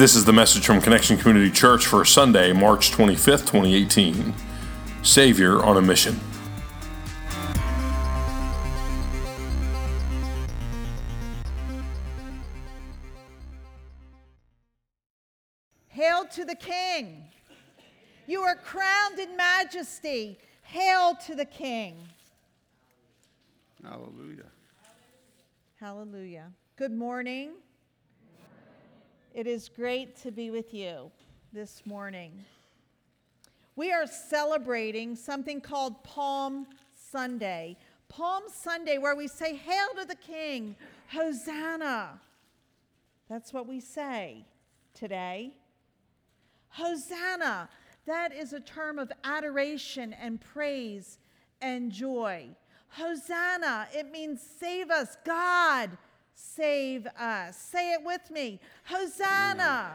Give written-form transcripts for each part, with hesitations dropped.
This is the message from Connection Community Church for Sunday, March 25th, 2018. Savior on a Mission. Hail to the King! You are crowned in majesty. Hail to the King! Hallelujah. Hallelujah. Good morning. It is great to be with you this morning. We are celebrating something called Palm Sunday. Palm Sunday, where we say, "Hail to the King, Hosanna." That's what we say today. Hosanna, that is a term of adoration and praise and joy. Hosanna, it means save us, God. Save us. Say it with me. Hosanna.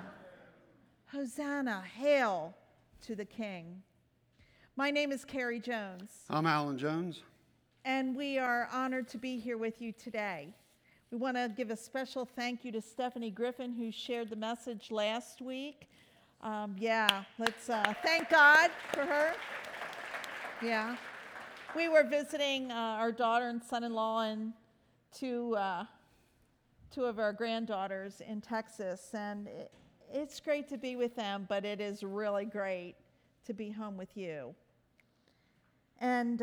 Hosanna. Hail to the King. My name is Carrie Jones. I'm Alan Jones. And we are honored to be here with you today. We want to give a special thank you to Stephanie Griffin, who shared the message last week. Let's thank God for her. Yeah. We were visiting our daughter and son-in-law and two of our granddaughters in Texas, and it's great to be with them, but it is really great to be home with you. And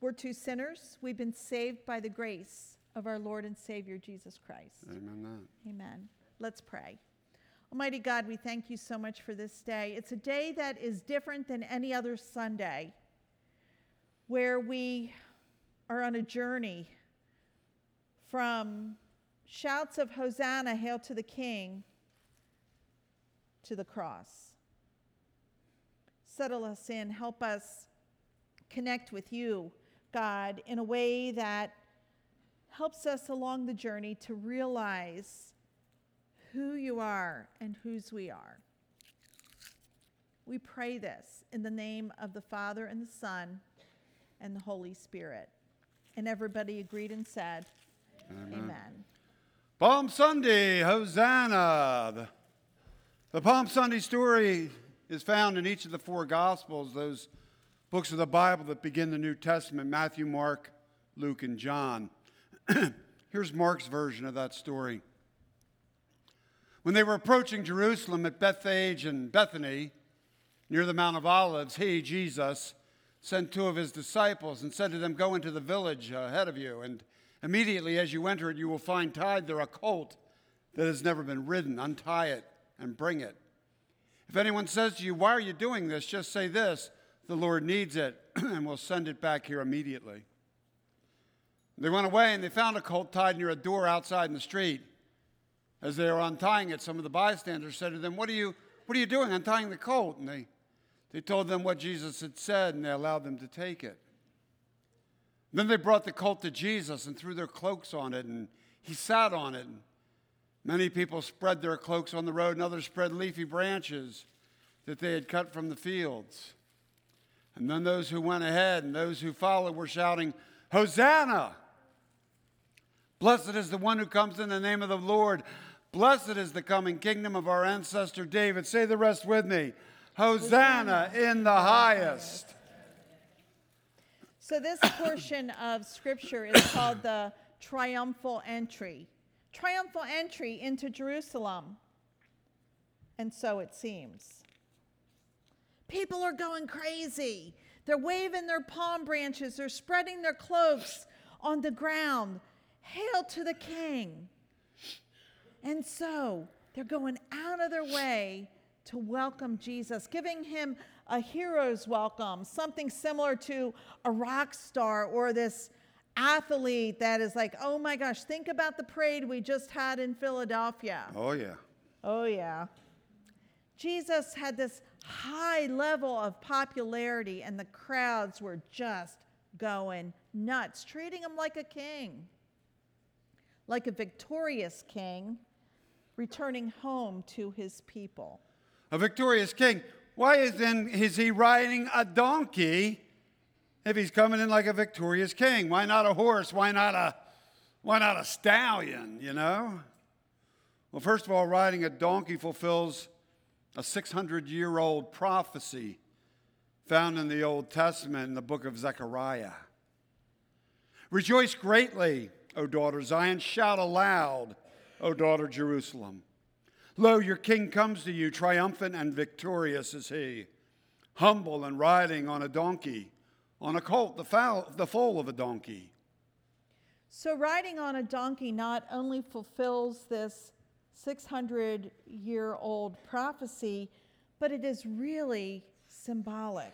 we're two sinners. We've been saved by the grace of our Lord and Savior, Jesus Christ. Amen. Amen. Let's pray. Almighty God, we thank you so much for this day. It's a day that is different than any other Sunday, where we are on a journey from shouts of Hosanna, hail to the King, to the cross. Settle us in, help us connect with you, God, in a way that helps us along the journey to realize who you are and whose we are. We pray this in the name of the Father and the Son and the Holy Spirit. And everybody agreed and said, Amen. Amen. Palm Sunday, Hosanna. The Palm Sunday story is found in each of the four Gospels, those books of the Bible that begin the New Testament: Matthew, Mark, Luke, and John. Here's Mark's version of that story. When they were approaching Jerusalem at Bethphage and Bethany, near the Mount of Olives, he, Jesus, sent two of his disciples and said to them, "Go into the village ahead of you, and immediately as you enter it, you will find tied there a colt that has never been ridden. Untie it and bring it. If anyone says to you, 'Why are you doing this?' just say this: 'The Lord needs it, and we'll send it back here immediately.'" They went away, and they found a colt tied near a door outside in the street. As they were untying it, some of the bystanders said to them, What are you doing untying the colt?" And they told them what Jesus had said, and they allowed them to take it. Then they brought the colt to Jesus and threw their cloaks on it, and he sat on it. Many people spread their cloaks on the road, and others spread leafy branches that they had cut from the fields. And then those who went ahead and those who followed were shouting, "Hosanna! Blessed is the one who comes in the name of the Lord. Blessed is the coming kingdom of our ancestor David." Say the rest with me. Hosanna in the highest. So this portion of Scripture is called the triumphal entry. Triumphal entry into Jerusalem. And so it seems. People are going crazy. They're waving their palm branches. They're spreading their cloaks on the ground. Hail to the King. And so they're going out of their way to welcome Jesus, giving him a hero's welcome, something similar to a rock star or this athlete that is like, oh my gosh, think about the parade we just had in Philadelphia. Oh yeah. Oh yeah. Jesus had this high level of popularity, and the crowds were just going nuts, treating him like a king, like a victorious king returning home to his people. A victorious king. Why then is he riding a donkey if he's coming in like a victorious king? Why not a horse? Why not a stallion, you know? Well, first of all, riding a donkey fulfills a 600-year-old prophecy found in the Old Testament in the book of Zechariah. Rejoice greatly, O daughter Zion. Shout aloud, O daughter Jerusalem. Lo, your king comes to you, triumphant and victorious is he, humble and riding on a donkey, on a colt, the foal of a donkey. So riding on a donkey not only fulfills this 600-year-old prophecy, but it is really symbolic.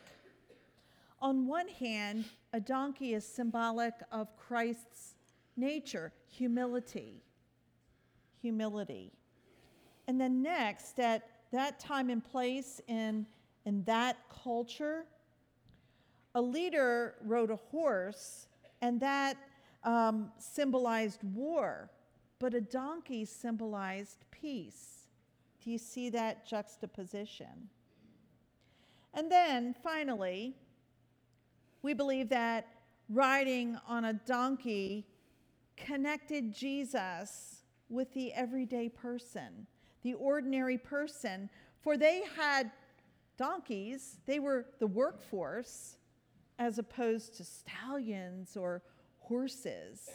On one hand, a donkey is symbolic of Christ's nature, humility. And then next, at that time and place in that culture, a leader rode a horse, and that symbolized war, but a donkey symbolized peace. Do you see that juxtaposition? And then, finally, we believe that riding on a donkey connected Jesus with the everyday person, the ordinary person, for they had donkeys. They were the workforce as opposed to stallions or horses.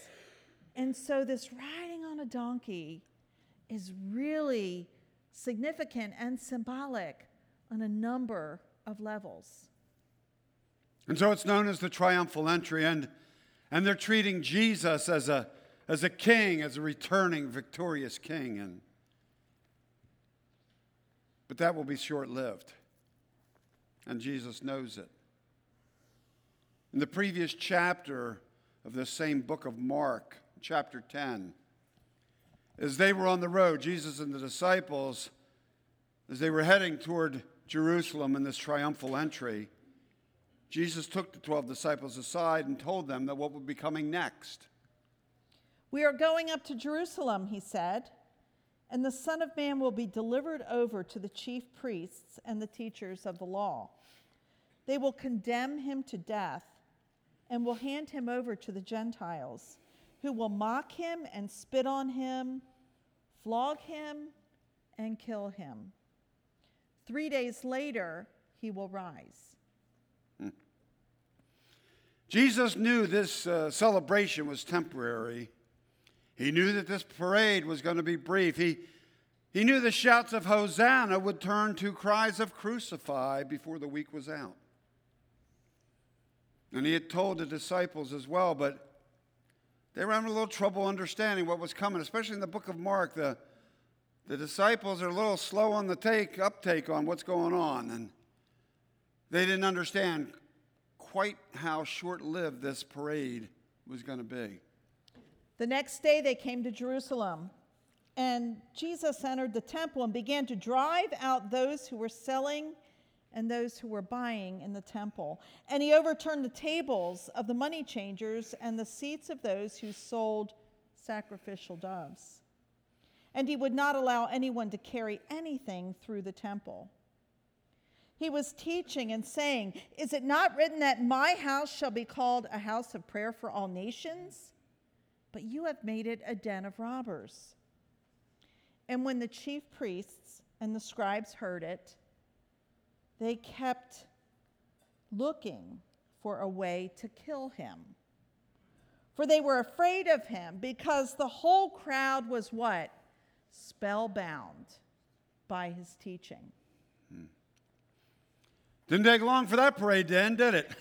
And so this riding on a donkey is really significant and symbolic on a number of levels. And so it's known as the triumphal entry, and they're treating Jesus as a king, as a returning victorious king, but that will be short-lived, and Jesus knows it. In the previous chapter of this same book of Mark, chapter 10, as they were on the road, Jesus and the disciples, as they were heading toward Jerusalem in this triumphal entry, Jesus took the 12 disciples aside and told them that what would be coming next. We are going up to Jerusalem, he said, and the Son of Man will be delivered over to the chief priests and the teachers of the law. They will condemn him to death and will hand him over to the Gentiles, who will mock him and spit on him, flog him, and kill him. 3 days later, he will rise. Jesus knew this celebration was temporary. He knew that this parade was going to be brief. He knew the shouts of Hosanna would turn to cries of Crucify before the week was out. And he had told the disciples as well, but they were having a little trouble understanding what was coming, especially in the book of Mark. The disciples are a little slow on the uptake on what's going on, and they didn't understand quite how short-lived this parade was going to be. The next day they came to Jerusalem, and Jesus entered the temple and began to drive out those who were selling and those who were buying in the temple. And he overturned the tables of the money changers and the seats of those who sold sacrificial doves. And he would not allow anyone to carry anything through the temple. He was teaching and saying, "Is it not written that my house shall be called a house of prayer for all nations? But you have made it a den of robbers." And when the chief priests and the scribes heard it, they kept looking for a way to kill him. For they were afraid of him, because the whole crowd was what? Spellbound by his teaching. Didn't take long for that parade to end, did it?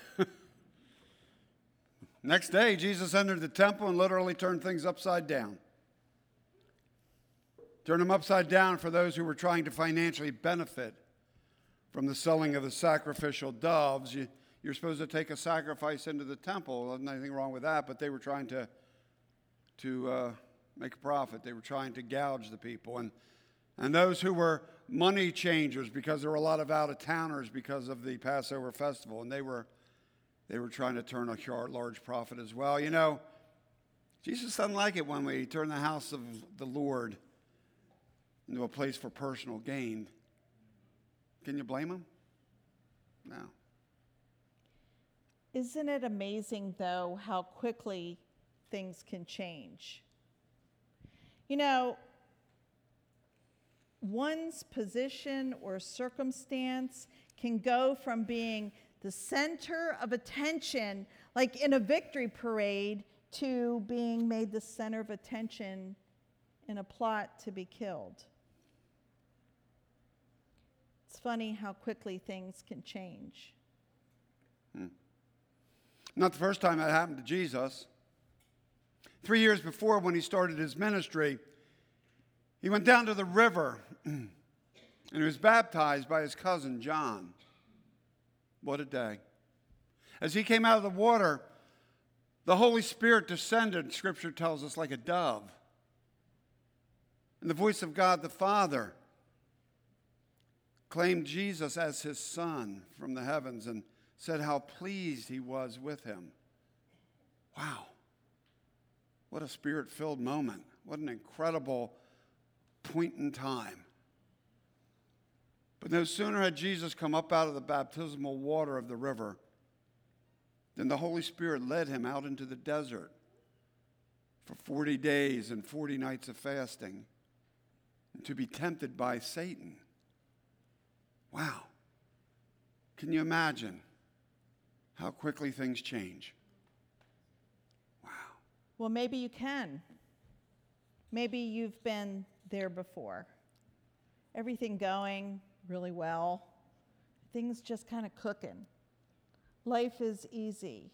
Next day, Jesus entered the temple and literally turned things upside down. Turned them upside down for those who were trying to financially benefit from the selling of the sacrificial doves. You're supposed to take a sacrifice into the temple. There's nothing wrong with that, but they were trying to make a profit. They were trying to gouge the people. And those who were money changers, because there were a lot of out-of-towners because of the Passover festival, and they were trying to turn a large profit as well. You know, Jesus doesn't like it when we turn the house of the Lord into a place for personal gain. Can you blame him? No. Isn't it amazing, though, how quickly things can change? You know, one's position or circumstance can go from being the center of attention, like in a victory parade, to being made the center of attention in a plot to be killed. It's funny how quickly things can change. Not the first time that happened to Jesus. 3 years before, when he started his ministry, he went down to the river and he was baptized by his cousin John. What a day. As he came out of the water, the Holy Spirit descended, Scripture tells us, like a dove. And the voice of God the Father claimed Jesus as his son from the heavens and said how pleased he was with him. Wow. What a spirit-filled moment. What an incredible point in time. But no sooner had Jesus come up out of the baptismal water of the river than the Holy Spirit led him out into the desert for 40 days and 40 nights of fasting to be tempted by Satan. Wow. Can you imagine how quickly things change? Wow. Well, maybe you can. Maybe you've been there before. Everything going really well. Things just kind of cooking. Life is easy.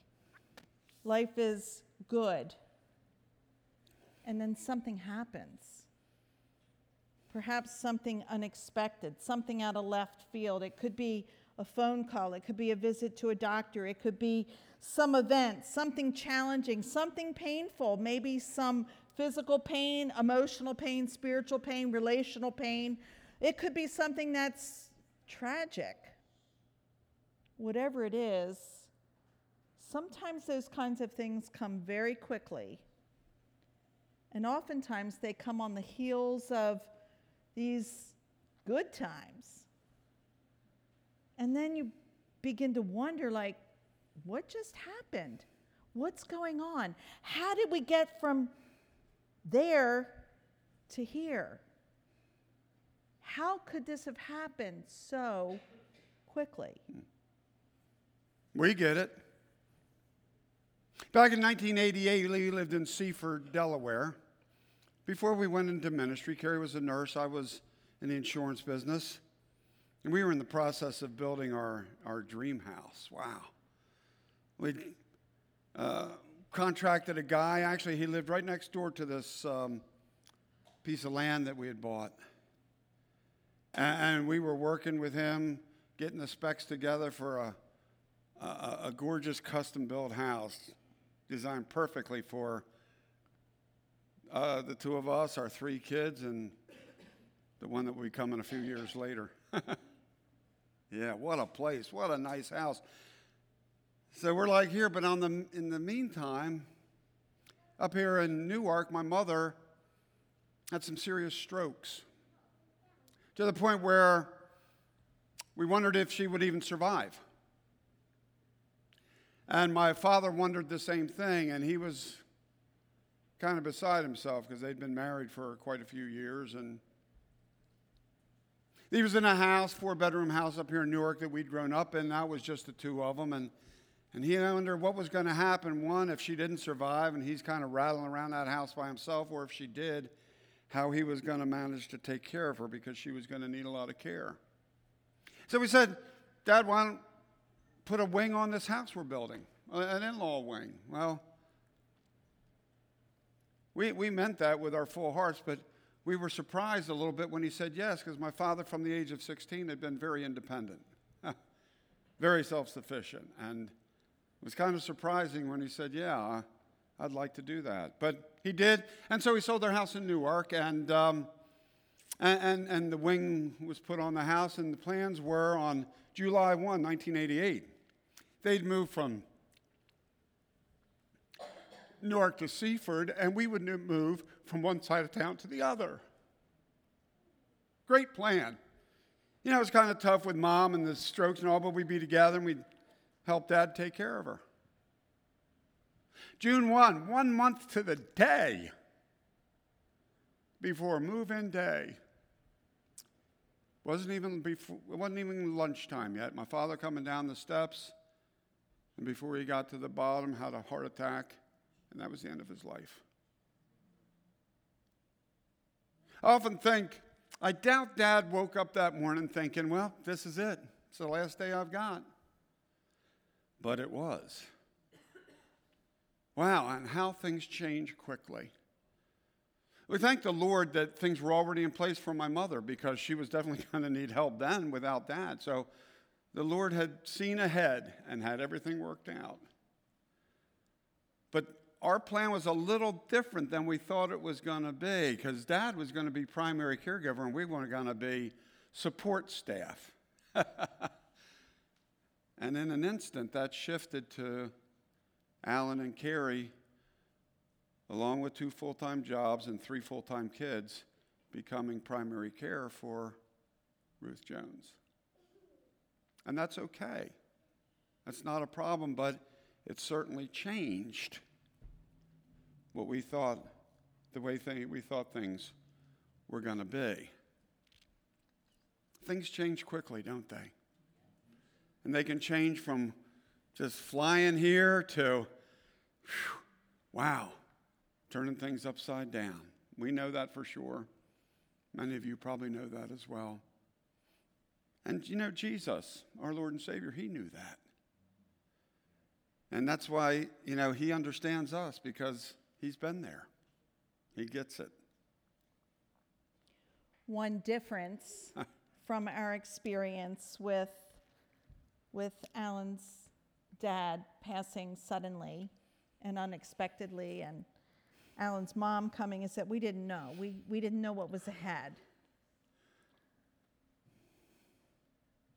Life is good. And then something happens. Perhaps something unexpected, something out of left field. It could be a phone call. It could be a visit to a doctor. It could be some event, something challenging, something painful, maybe some physical pain, emotional pain, spiritual pain, relational pain. It could be something that's tragic. Whatever it is, sometimes those kinds of things come very quickly. And oftentimes they come on the heels of these good times. And then you begin to wonder, like, what just happened? What's going on? How did we get from there to here? How could this have happened so quickly? We get it. Back in 1988, Lee lived in Seaford, Delaware. Before we went into ministry, Carrie was a nurse. I was in the insurance business. And we were in the process of building our dream house. Wow. We contracted a guy. Actually, he lived right next door to this piece of land that we had bought. And we were working with him, getting the specs together for a gorgeous custom-built house designed perfectly for the two of us, our three kids, and the one that will be coming a few years later. Yeah, what a place. What a nice house. So we're like here, but in the meantime, up here in Newark, my mother had some serious strokes to the point where we wondered if she would even survive. And my father wondered the same thing, and he was kind of beside himself because they'd been married for quite a few years. And he was in a house, four-bedroom house up here in Newark that we'd grown up in. That was just the two of them. And he wondered what was going to happen, one, if she didn't survive, and he's kind of rattling around that house by himself, or if she did, how he was going to manage to take care of her because she was going to need a lot of care. So we said, Dad, why don't put a wing on this house we're building, an in-law wing. Well, we meant that with our full hearts, but we were surprised a little bit when he said yes, because my father from the age of 16 had been very independent, very self-sufficient, and it was kind of surprising when he said, yeah, I'd like to do that. But he did, and so he sold their house in Newark, and the wing was put on the house, and the plans were on July 1, 1988. They'd move from Newark to Seaford, and we would move from one side of town to the other. Great plan. You know, it was kind of tough with Mom and the strokes and all, but we'd be together and we'd help Dad take care of her. June 1, 1 month to the day before move-in day, It wasn't even lunchtime yet. My father coming down the steps, and before he got to the bottom, had a heart attack, and that was the end of his life. I often think, I doubt Dad woke up that morning thinking, well, this is it. It's the last day I've got. But it was. Wow, and how things change quickly. We thank the Lord that things were already in place for my mother, because she was definitely going to need help then without Dad. So the Lord had seen ahead and had everything worked out. But our plan was a little different than we thought it was going to be, because Dad was going to be primary caregiver and we were going to be support staff. And in an instant, that shifted to Alan and Carrie, along with 2 full-time jobs and 3 full-time kids, becoming primary care for Ruth Jones. And that's okay. That's not a problem, but it certainly changed what we thought, the way we thought things were going to be. Things change quickly, don't they? And they can change from just flying here to, whew, wow, turning things upside down. We know that for sure. Many of you probably know that as well. And you know, Jesus, our Lord and Savior, he knew that. And that's why, you know, he understands us, because he's been there. He gets it. One difference from our experience with Alan's dad passing suddenly and unexpectedly, and Alan's mom coming, is that we didn't know. We didn't know what was ahead.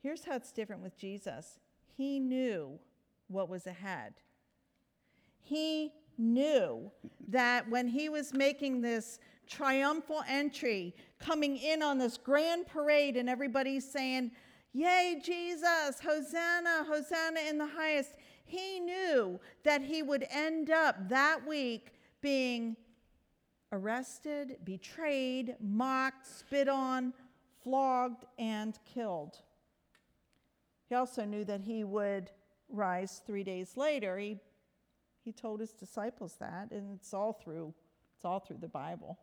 Here's how it's different with Jesus. He knew what was ahead. He knew that when he was making this triumphal entry, coming in on this grand parade, and everybody's saying, yay, Jesus, Hosanna, Hosanna in the highest. He knew that he would end up that week being arrested, betrayed, mocked, spit on, flogged, and killed. He also knew that he would rise 3 days later. He told his disciples that, and it's all through the Bible.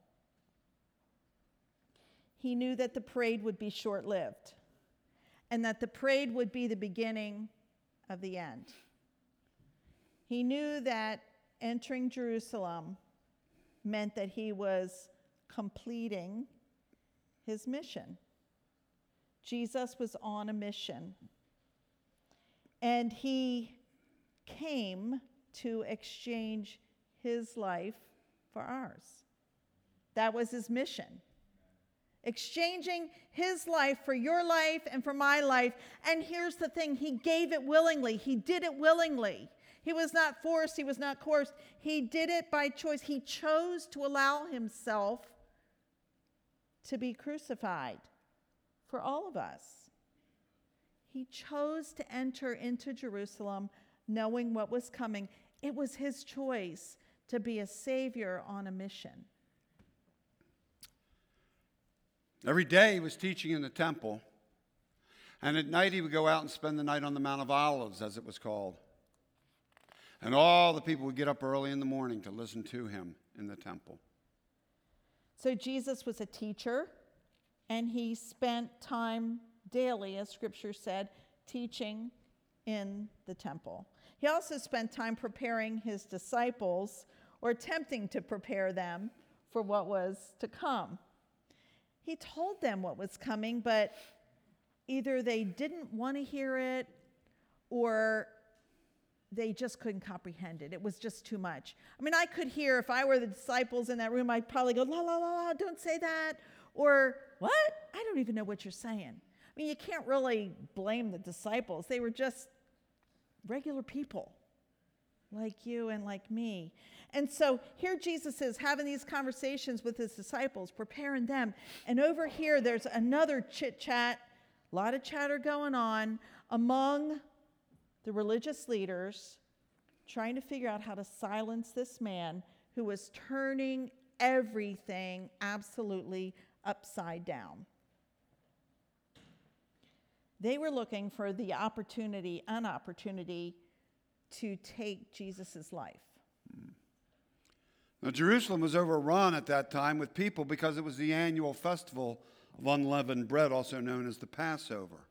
He knew that the parade would be short-lived, and that the parade would be the beginning of the end. He knew that entering Jerusalem meant that he was completing his mission. Jesus was on a mission, and he came to exchange his life for ours. That was his mission. Exchanging his life for your life and for my life. And here's the thing, he gave it willingly. He did it willingly. He was not forced, he was not coerced. He did it by choice. He chose to allow himself to be crucified for all of us. He chose to enter into Jerusalem knowing what was coming. It was his choice to be a savior on a mission. Every day he was teaching in the temple, and at night he would go out and spend the night on the Mount of Olives, as it was called. And all the people would get up early in the morning to listen to him in the temple. So Jesus was a teacher, and he spent time daily, as Scripture said, teaching in the temple. He also spent time preparing his disciples, or attempting to prepare them for what was to come. He told them what was coming, but either they didn't want to hear it, or they just couldn't comprehend it. It was just too much. I mean, I could hear, if I were the disciples in that room, I'd probably go, la, la, la, la, don't say that. Or, what? I don't even know what you're saying. I mean, you can't really blame the disciples. They were just regular people, like you and like me. And so here Jesus is having these conversations with his disciples, preparing them. And over here, there's another chit-chat, a lot of chatter going on among the religious leaders, trying to figure out how to silence this man who was turning everything absolutely upside down. They were looking for the opportunity to take Jesus' life. Now, Jerusalem was overrun at that time with people because it was the annual festival of unleavened bread, also known as the Passover.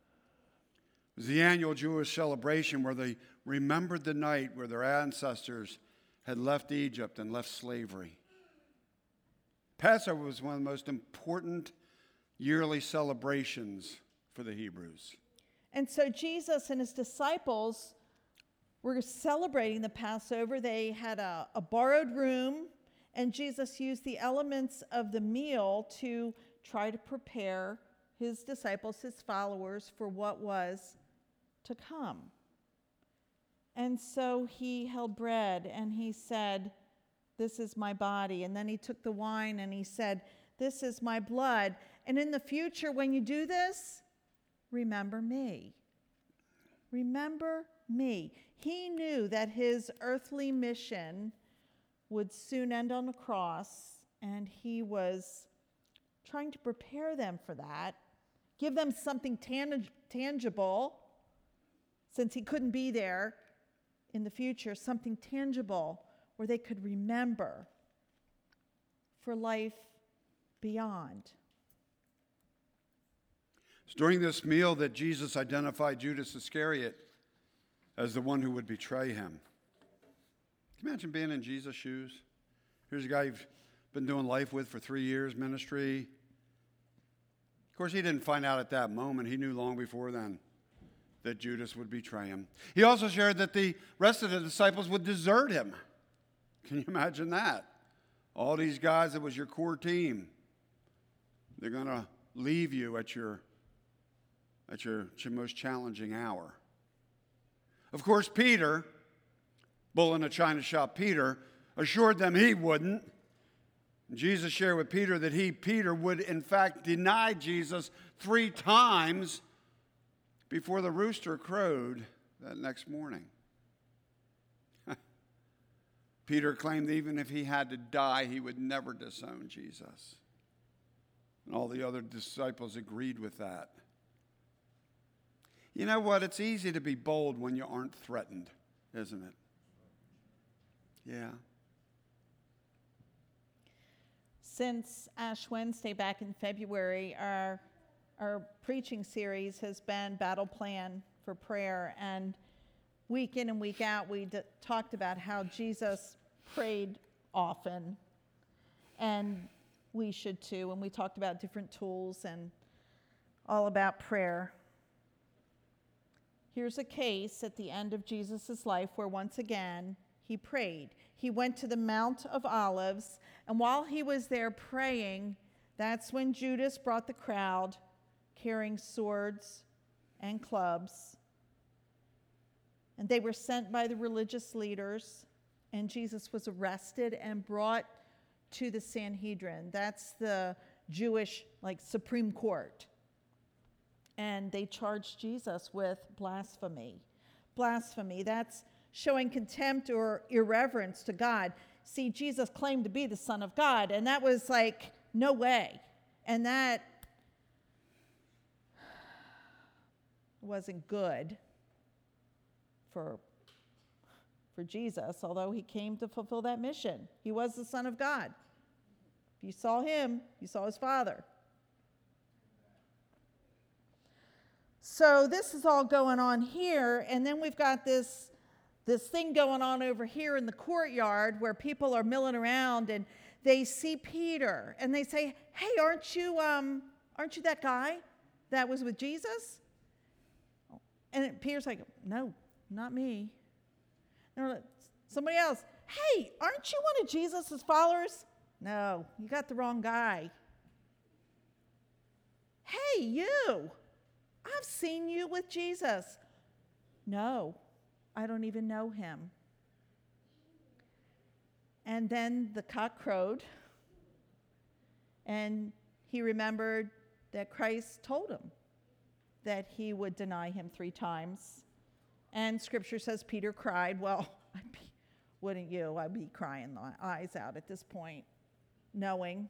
It was the annual Jewish celebration where they remembered the night where their ancestors had left Egypt and left slavery. Passover was one of the most important yearly celebrations for the Hebrews. And so Jesus and his disciples were celebrating the Passover. They had a borrowed room, and Jesus used the elements of the meal to try to prepare his disciples, his followers, for what was to come. And so he held bread and he said, "This is my body." And then he took the wine and he said, "This is my blood. And in the future, when you do this, remember me." Remember me. He knew that his earthly mission would soon end on the cross, and he was trying to prepare them for that, give them something tangible, since he couldn't be there in the future, something tangible where they could remember for life beyond. It's during this meal that Jesus identified Judas Iscariot as the one who would betray him. Can you imagine being in Jesus' shoes? Here's a guy you've been doing life with for 3 years, ministry. Of course, he didn't find out at that moment. He knew long before then that Judas would betray him. He also shared that the rest of the disciples would desert him. Can you imagine that? All these guys that was your core team, they're going to leave you at your most challenging hour. Of course, Peter, bull in a china shop Peter, assured them he wouldn't. Jesus shared with Peter that he, Peter, would in fact deny Jesus 3 times before the rooster crowed that next morning. Peter claimed that even if he had to die, he would never disown Jesus. And all the other disciples agreed with that. You know what? It's easy to be bold when you aren't threatened, isn't it? Yeah. Since Ash Wednesday back in February, our preaching series has been Battle Plan for Prayer. And week in and week out, we talked about how Jesus prayed often. And we should too. And we talked about different tools and all about prayer. Here's a case at the end of Jesus' life where once again he prayed. He went to the Mount of Olives, and while he was there praying, that's when Judas brought the crowd carrying swords and clubs. And they were sent by the religious leaders, and Jesus was arrested and brought to the Sanhedrin. That's the Jewish, Supreme Court. And they charged Jesus with blasphemy. Blasphemy, that's showing contempt or irreverence to God. See, Jesus claimed to be the Son of God, and that was no way. And that wasn't good for Jesus, although he came to fulfill that mission. He was the Son of God. If you saw him, you saw his Father. So this is all going on here, and then we've got this thing going on over here in the courtyard where people are milling around, and they see Peter, and they say, "Hey, aren't you that guy that was with Jesus?" And Peter's like, "No, not me." And like, somebody else, "Hey, aren't you one of Jesus' followers?" "No, you got the wrong guy." "Hey, you! I've seen you with Jesus." "No, I don't even know him." And then the cock crowed, and he remembered that Christ told him that he would deny him 3 times. And Scripture says Peter cried. Well, wouldn't you? I'd be crying my eyes out at this point, knowing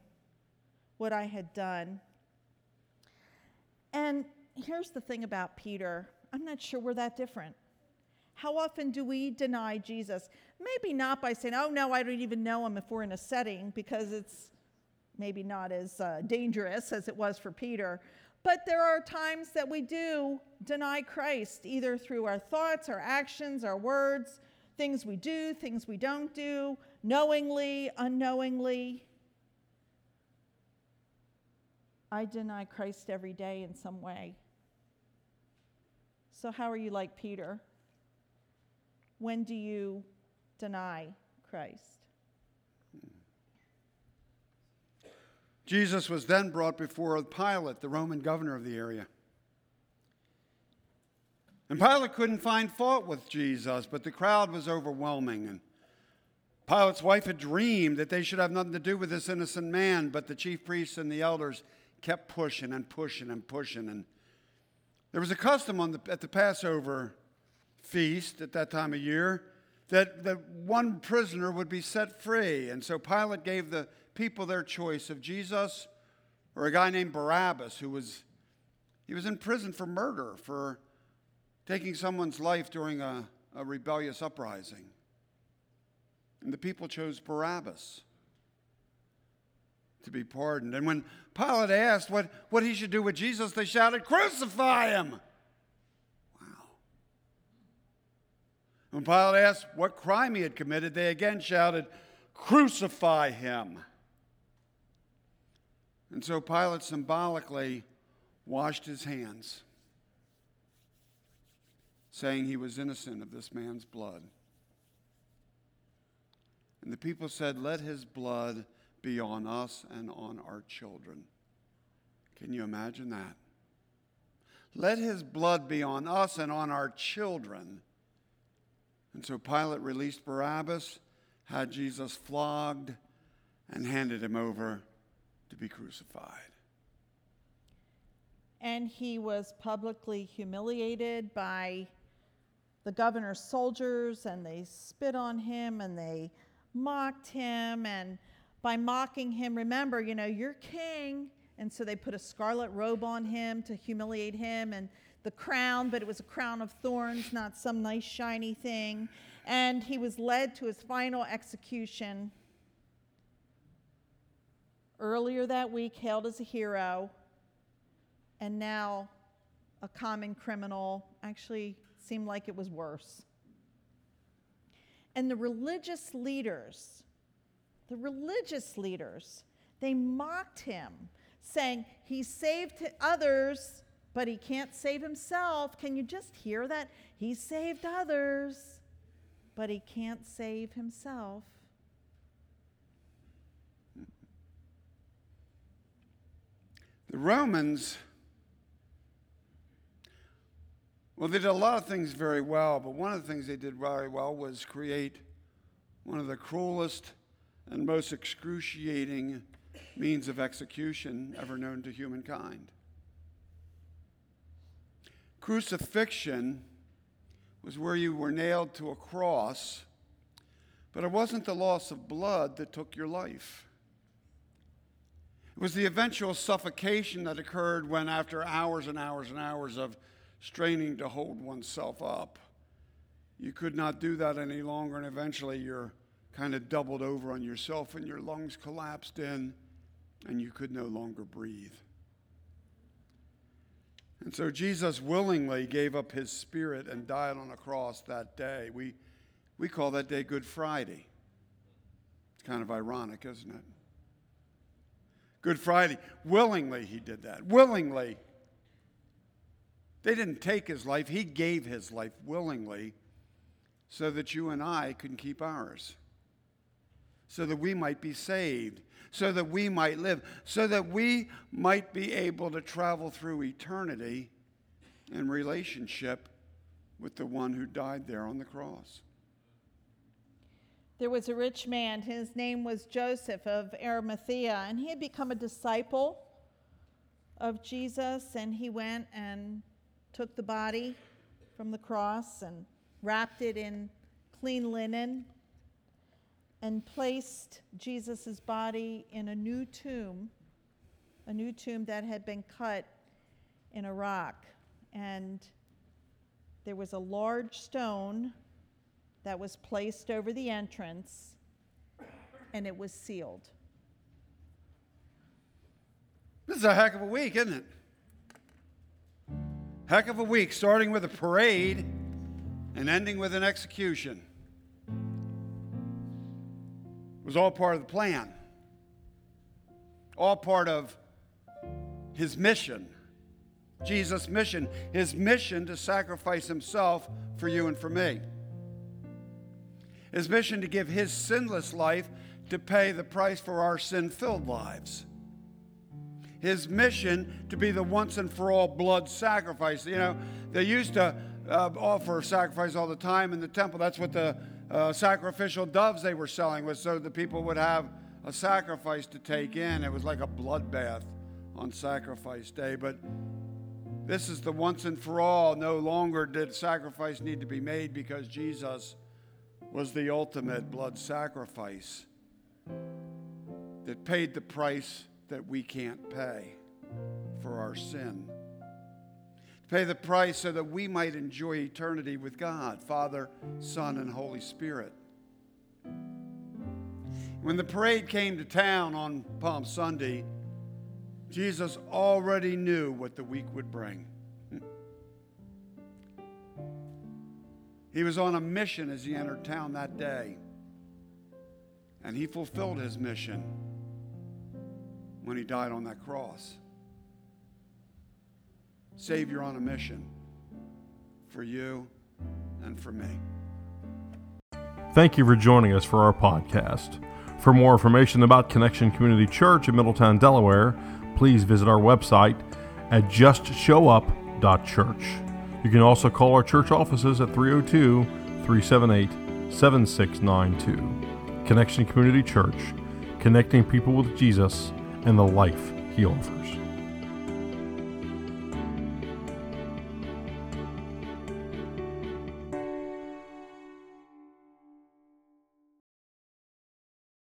what I had done. And here's the thing about Peter. I'm not sure we're that different. How often do we deny Jesus? Maybe not by saying, oh, no, I don't even know him if we're in a setting, because it's maybe not as dangerous as it was for Peter. But there are times that we do deny Christ, either through our thoughts, our actions, our words, things we do, things we don't do, knowingly, unknowingly. I deny Christ every day in some way. So how are you like Peter? When do you deny Christ? Jesus was then brought before Pilate, the Roman governor of the area. And Pilate couldn't find fault with Jesus, but the crowd was overwhelming. And Pilate's wife had dreamed that they should have nothing to do with this innocent man, but the chief priests and the elders kept pushing and pushing and pushing. And there was a custom at the Passover feast at that time of year that one prisoner would be set free. And so Pilate gave the people their choice of Jesus or a guy named Barabbas, who was in prison for murder, for taking someone's life during a rebellious uprising. And the people chose Barabbas to be pardoned. And when Pilate asked what he should do with Jesus, they shouted, "Crucify him!" Wow. When Pilate asked what crime he had committed, they again shouted, "Crucify him!" And so Pilate symbolically washed his hands, saying he was innocent of this man's blood. And the people said, "Let his blood be on us and on our children." Can you imagine that? Let his blood be on us and on our children. And so Pilate released Barabbas, had Jesus flogged, and handed him over to be crucified. And he was publicly humiliated by the governor's soldiers, and they spit on him, and they mocked him, and by mocking him, remember, you're king. And so they put a scarlet robe on him to humiliate him, and the crown, but it was a crown of thorns, not some nice shiny thing. And he was led to his final execution. Earlier that week, hailed as a hero, and now a common criminal. Actually, seemed like it was worse. And the religious leaders, they mocked him, saying, "He saved others, but he can't save himself." Can you just hear that? He saved others, but he can't save himself. The Romans, well, they did a lot of things very well, but one of the things they did very well was create one of the cruelest and most excruciating means of execution ever known to humankind. Crucifixion was where you were nailed to a cross, but it wasn't the loss of blood that took your life. It was the eventual suffocation that occurred when, after hours and hours and hours of straining to hold oneself up, you could not do that any longer, and eventually you're kind of doubled over on yourself and your lungs collapsed in and you could no longer breathe. And so Jesus willingly gave up his spirit and died on a cross that day. We call that day Good Friday. It's kind of ironic, isn't it? Good Friday. Willingly he did that. Willingly. They didn't take his life. He gave his life willingly, so that you and I can keep ours, so that we might be saved, so that we might live, so that we might be able to travel through eternity in relationship with the one who died there on the cross. There was a rich man. His name was Joseph of Arimathea, and he had become a disciple of Jesus, and he went and took the body from the cross and wrapped it in clean linen, and placed Jesus' body in a new tomb that had been cut in a rock, and there was a large stone that was placed over the entrance, and it was sealed. This is a heck of a week, isn't it? Heck of a week, starting with a parade and ending with an execution. It was all part of the plan, all part of his mission, Jesus' mission, his mission to sacrifice himself for you and for me. His mission to give his sinless life to pay the price for our sin-filled lives. His mission to be the once-and-for-all blood sacrifice. You know, they used to offer sacrifice all the time in the temple. That's what the sacrificial doves they were selling was, so the people would have a sacrifice to take in. It was like a bloodbath on sacrifice day. But this is the once-and-for-all. No longer did sacrifice need to be made because Jesus was the ultimate blood sacrifice that paid the price that we can't pay for our sin. To pay the price so that we might enjoy eternity with God, Father, Son, and Holy Spirit. When the parade came to town on Palm Sunday, Jesus already knew what the week would bring. He was on a mission as he entered town that day, and he fulfilled his mission when he died on that cross. Savior on a mission for you and for me. Thank you for joining us for our podcast. For more information about Connection Community Church in Middletown, Delaware, please visit our website at justshowup.church. You can also call our church offices at 302-378-7692. Connection Community Church, connecting people with Jesus and the life he offers.